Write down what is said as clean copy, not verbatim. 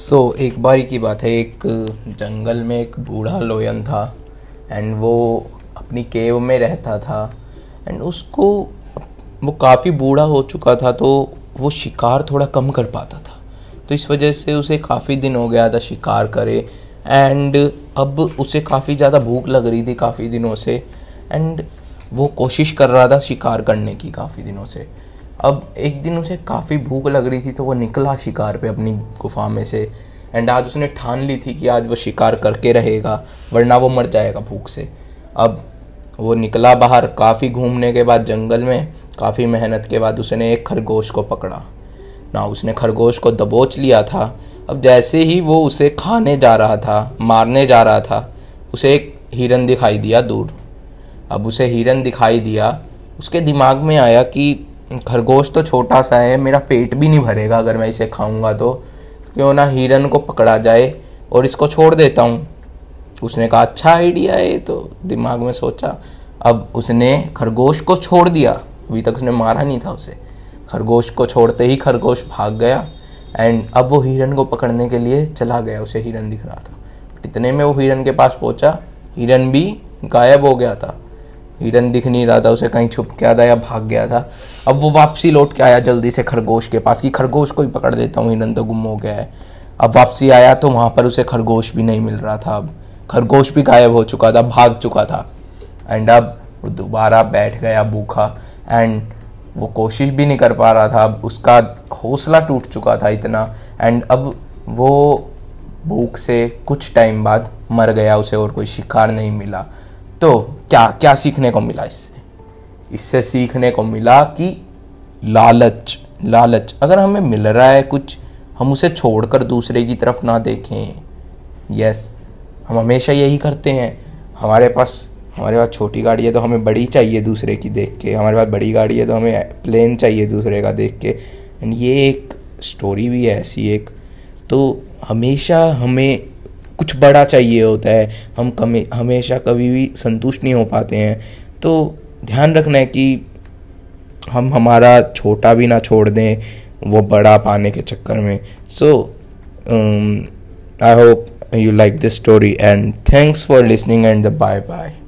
एक बारी की बात है, एक जंगल में एक बूढ़ा लोयन था एंड वो अपनी केव में रहता था एंड उसको वो काफ़ी बूढ़ा हो चुका था तो वो शिकार थोड़ा कम कर पाता था, तो इस वजह से उसे काफ़ी दिन हो गया था शिकार करे एंड अब उसे काफ़ी ज़्यादा भूख लग रही थी काफ़ी दिनों से एंड वो कोशिश कर रहा था शिकार करने की काफ़ी दिनों से। अब एक दिन उसे काफ़ी भूख लग रही थी तो वो निकला शिकार पे अपनी गुफा में से एंड आज उसने ठान ली थी कि आज वो शिकार करके रहेगा वरना वो मर जाएगा भूख से। अब वो निकला बाहर काफ़ी घूमने के बाद जंगल में, काफ़ी मेहनत के बाद उसने एक खरगोश को पकड़ा ना, उसने खरगोश को दबोच लिया था। अब जैसे ही वो उसे खाने जा रहा था, मारने जा रहा था, उसे एक हिरन दिखाई दिया दूर। अब उसे हिरन दिखाई दिया, उसके दिमाग में आया कि खरगोश तो छोटा सा है, मेरा पेट भी नहीं भरेगा अगर मैं इसे खाऊंगा, तो क्यों ना हिरन को पकड़ा जाए और इसको छोड़ देता हूँ। उसने कहा अच्छा आइडिया है, तो दिमाग में सोचा। अब उसने खरगोश को छोड़ दिया, अभी तक उसने मारा नहीं था उसे। खरगोश को छोड़ते ही खरगोश भाग गया एंड अब वो हिरन को पकड़ने के लिए चला गया, उसे हिरन दिख रहा था। इतने में वो हिरन के पास पहुंचा, हिरन भी गायब हो गया था, हिरन दिख नहीं रहा था, उसे कहीं छुप के आया या भाग गया था। अब वो वापसी लौट के आया जल्दी से खरगोश के पास कि खरगोश को ही पकड़ देता हूँ, हिरन तो गुम हो गया है। अब वापसी आया तो वहाँ पर उसे खरगोश भी नहीं मिल रहा था, अब खरगोश भी गायब हो चुका था, भाग चुका था एंड अब दोबारा बैठ गया भूखा एंड वो कोशिश भी नहीं कर पा रहा था। अब उसका हौसला टूट चुका था इतना एंड अब वो भूख से कुछ टाइम बाद मर गया, उसे और कोई शिकार नहीं मिला। तो क्या क्या सीखने को मिला इससे सीखने को मिला कि लालच अगर हमें मिल रहा है कुछ, हम उसे छोड़कर दूसरे की तरफ ना देखें। यस, हम हमेशा यही करते हैं। हमारे पास छोटी गाड़ी है तो हमें बड़ी चाहिए दूसरे की देख के, हमारे पास बड़ी गाड़ी है तो हमें प्लेन चाहिए दूसरे का देख के। एंड ये एक स्टोरी भी है ऐसी एक, तो हमेशा हमें कुछ बड़ा चाहिए होता है, हम हमेशा कभी भी संतुष्ट नहीं हो पाते हैं। तो ध्यान रखना है कि हम हमारा छोटा भी ना छोड़ दें वो बड़ा पाने के चक्कर में। So I hope you like this story and thanks for listening and the bye bye.